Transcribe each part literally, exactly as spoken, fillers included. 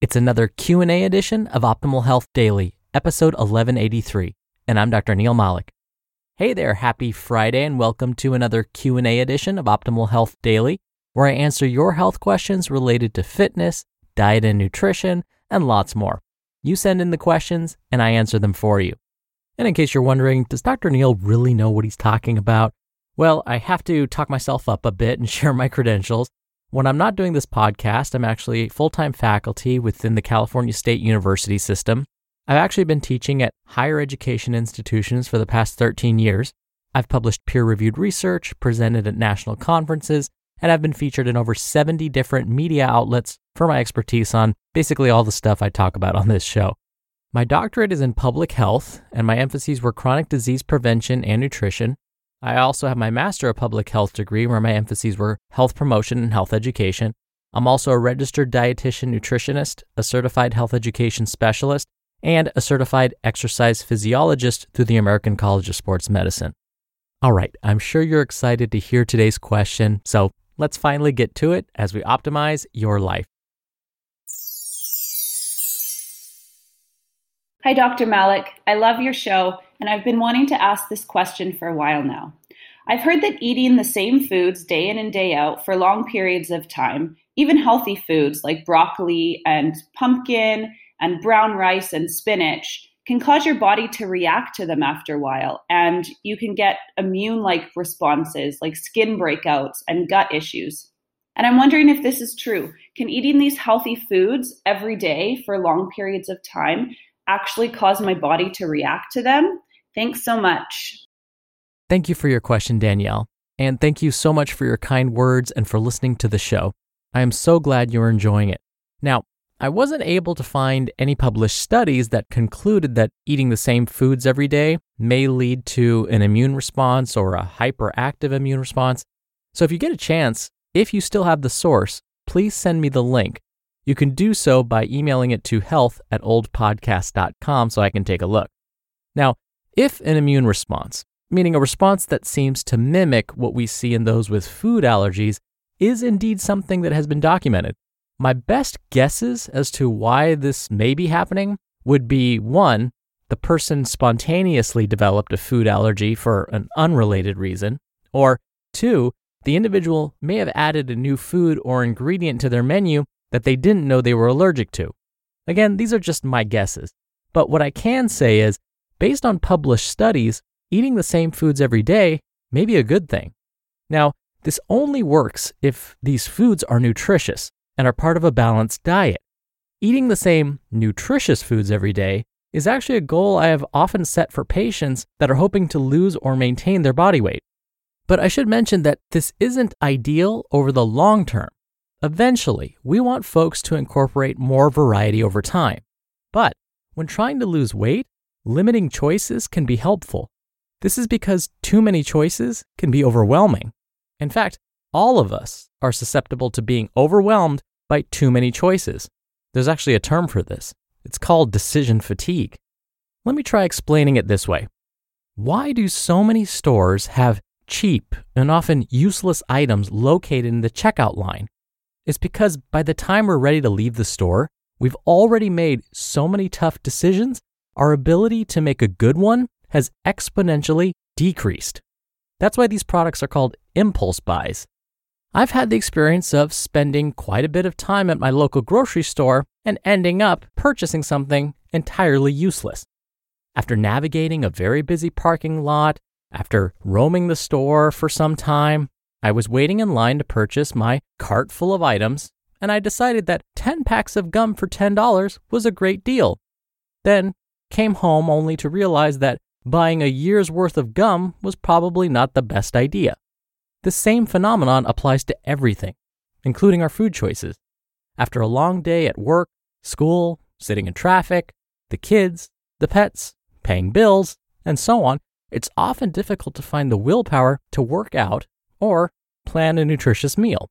It's another Q and A edition of Optimal Health Daily, episode eleven eighty-three, and I'm Doctor Neal Malik. Hey there, happy Friday, and welcome to another Q and A edition of Optimal Health Daily, where I answer your health questions related to fitness, diet and nutrition, and lots more. You send in the questions, and I answer them for you. And in case you're wondering, does Doctor Neal really know what he's talking about? Well, I have to talk myself up a bit and share my credentials. When I'm not doing this podcast, I'm actually full-time faculty within the California State University system. I've actually been teaching at higher education institutions for the past thirteen years. I've published peer-reviewed research, presented at national conferences, and I've been featured in over seventy different media outlets for my expertise on basically all the stuff I talk about on this show. My doctorate is in public health, and my emphases were chronic disease prevention and nutrition. I also have my Master of Public Health degree where my emphases were health promotion and health education. I'm also a registered dietitian nutritionist, a certified health education specialist, and a certified exercise physiologist through the American College of Sports Medicine. All right, I'm sure you're excited to hear today's question, so let's finally get to it as we optimize your life. Hi, Doctor Malik. I love your show, and I've been wanting to ask this question for a while now. I've heard that eating the same foods day in and day out for long periods of time, even healthy foods like broccoli and pumpkin and brown rice and spinach, can cause your body to react to them after a while, and you can get immune-like responses like skin breakouts and gut issues. And I'm wondering if this is true. Can eating these healthy foods every day for long periods of time actually cause my body to react to them? Thanks so much. Thank you for your question, Danielle. And thank you so much for your kind words and for listening to the show. I am so glad you're enjoying it. Now, I wasn't able to find any published studies that concluded that eating the same foods every day may lead to an immune response or a hyperactive immune response. So if you get a chance, if you still have the source, please send me the link. You can do so by emailing it to health at old podcast dot com so I can take a look. Now, if an immune response, meaning a response that seems to mimic what we see in those with food allergies, is indeed something that has been documented, my best guesses as to why this may be happening would be, one, the person spontaneously developed a food allergy for an unrelated reason, or two, the individual may have added a new food or ingredient to their menu that they didn't know they were allergic to. Again, these are just my guesses. But what I can say is, based on published studies, eating the same foods every day may be a good thing. Now, this only works if these foods are nutritious and are part of a balanced diet. Eating the same nutritious foods every day is actually a goal I have often set for patients that are hoping to lose or maintain their body weight. But I should mention that this isn't ideal over the long term. Eventually, we want folks to incorporate more variety over time. But when trying to lose weight, limiting choices can be helpful. This is because too many choices can be overwhelming. In fact, all of us are susceptible to being overwhelmed by too many choices. There's actually a term for this. It's called decision fatigue. Let me try explaining it this way. Why do so many stores have cheap and often useless items located in the checkout line? It's because by the time we're ready to leave the store, we've already made so many tough decisions, our ability to make a good one has exponentially decreased. That's why these products are called impulse buys. I've had the experience of spending quite a bit of time at my local grocery store and ending up purchasing something entirely useless. After navigating a very busy parking lot, after roaming the store for some time, I was waiting in line to purchase my cart full of items, and I decided that ten packs of gum for ten dollars was a great deal. Then came home only to realize that buying a year's worth of gum was probably not the best idea. The same phenomenon applies to everything, including our food choices. After a long day at work, school, sitting in traffic, the kids, the pets, paying bills, and so on, it's often difficult to find the willpower to work out or plan a nutritious meal.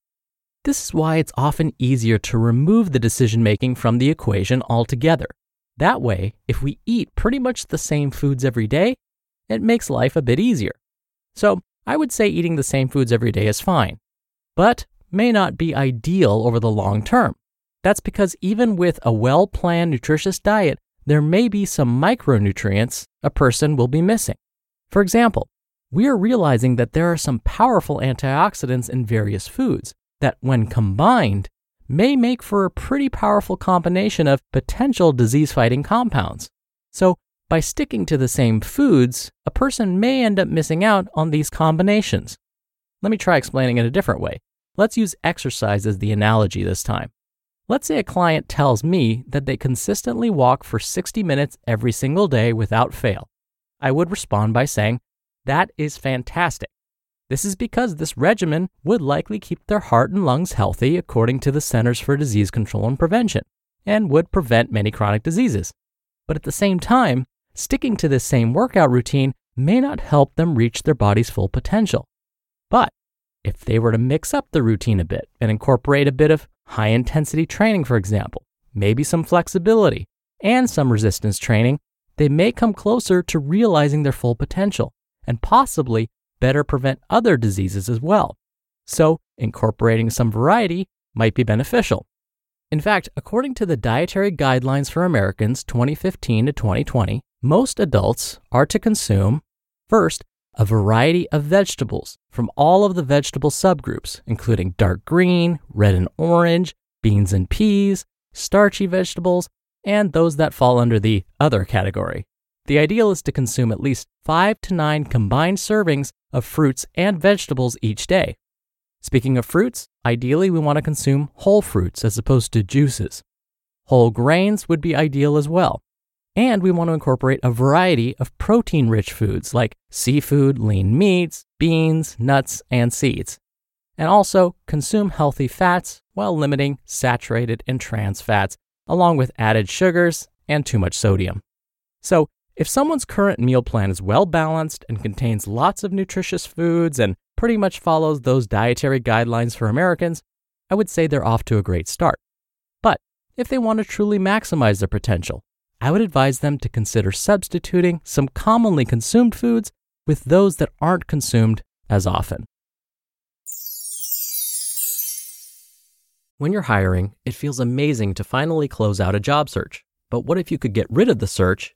This is why it's often easier to remove the decision-making from the equation altogether. That way, if we eat pretty much the same foods every day, it makes life a bit easier. So I would say eating the same foods every day is fine, but may not be ideal over the long term. That's because even with a well-planned nutritious diet, there may be some micronutrients a person will be missing. For example, we are realizing that there are some powerful antioxidants in various foods that, when combined, may make for a pretty powerful combination of potential disease-fighting compounds. So by sticking to the same foods, a person may end up missing out on these combinations. Let me try explaining it a different way. Let's use exercise as the analogy this time. Let's say a client tells me that they consistently walk for sixty minutes every single day without fail. I would respond by saying, "That is fantastic." This is because this regimen would likely keep their heart and lungs healthy according to the Centers for Disease Control and Prevention, and would prevent many chronic diseases. But at the same time, sticking to this same workout routine may not help them reach their body's full potential. But if they were to mix up the routine a bit and incorporate a bit of high-intensity training, for example, maybe some flexibility and some resistance training, they may come closer to realizing their full potential and possibly better prevent other diseases as well. So incorporating some variety might be beneficial. In fact, according to the Dietary Guidelines for Americans twenty fifteen to twenty twenty, most adults are to consume, first, a variety of vegetables from all of the vegetable subgroups, including dark green, red and orange, beans and peas, starchy vegetables, and those that fall under the other category. The ideal is to consume at least five to nine combined servings of fruits and vegetables each day. Speaking of fruits, ideally we want to consume whole fruits as opposed to juices. Whole grains would be ideal as well. And we want to incorporate a variety of protein-rich foods like seafood, lean meats, beans, nuts, and seeds. And also consume healthy fats while limiting saturated and trans fats, along with added sugars and too much sodium. So, if someone's current meal plan is well-balanced and contains lots of nutritious foods and pretty much follows those Dietary Guidelines for Americans, I would say they're off to a great start. But if they want to truly maximize their potential, I would advise them to consider substituting some commonly consumed foods with those that aren't consumed as often. When you're hiring, it feels amazing to finally close out a job search. But what if you could get rid of the search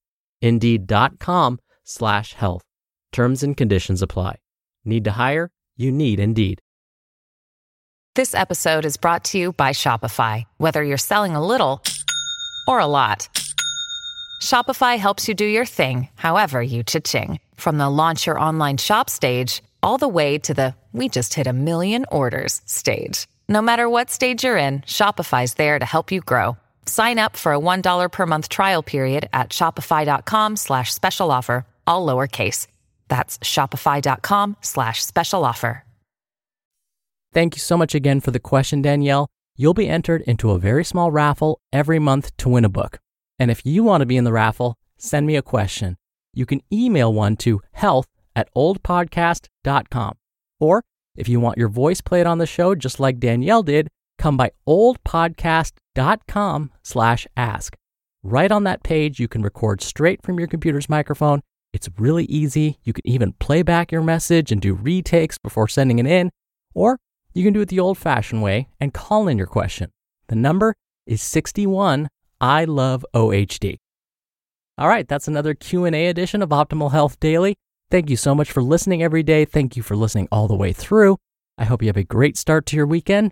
Indeed.com slash health. Terms and conditions apply. Need to hire? You need Indeed. This episode is brought to you by Shopify. Whether you're selling a little or a lot, Shopify helps you do your thing, however you cha-ching. From the launch your online shop stage, all the way to the we just hit a million orders stage. No matter what stage you're in, Shopify's there to help you grow. Sign up for a one dollar per month trial period at shopify.com slash special offer, all lowercase. That's shopify.com slash special offer. Thank you so much again for the question, Danielle. You'll be entered into a very small raffle every month to win a book. And if you want to be in the raffle, send me a question. You can email one to health at oldpodcast.com. Or if you want your voice played on the show, just like Danielle did, come by oldpodcast.com slash ask. Right on that page, you can record straight from your computer's microphone. It's really easy. You can even play back your message and do retakes before sending it in. Or you can do it the old-fashioned way and call in your question. The number is sixty-one I love O H D. All right, that's another Q and A edition of Optimal Health Daily. Thank you so much for listening every day. Thank you for listening all the way through. I hope you have a great start to your weekend,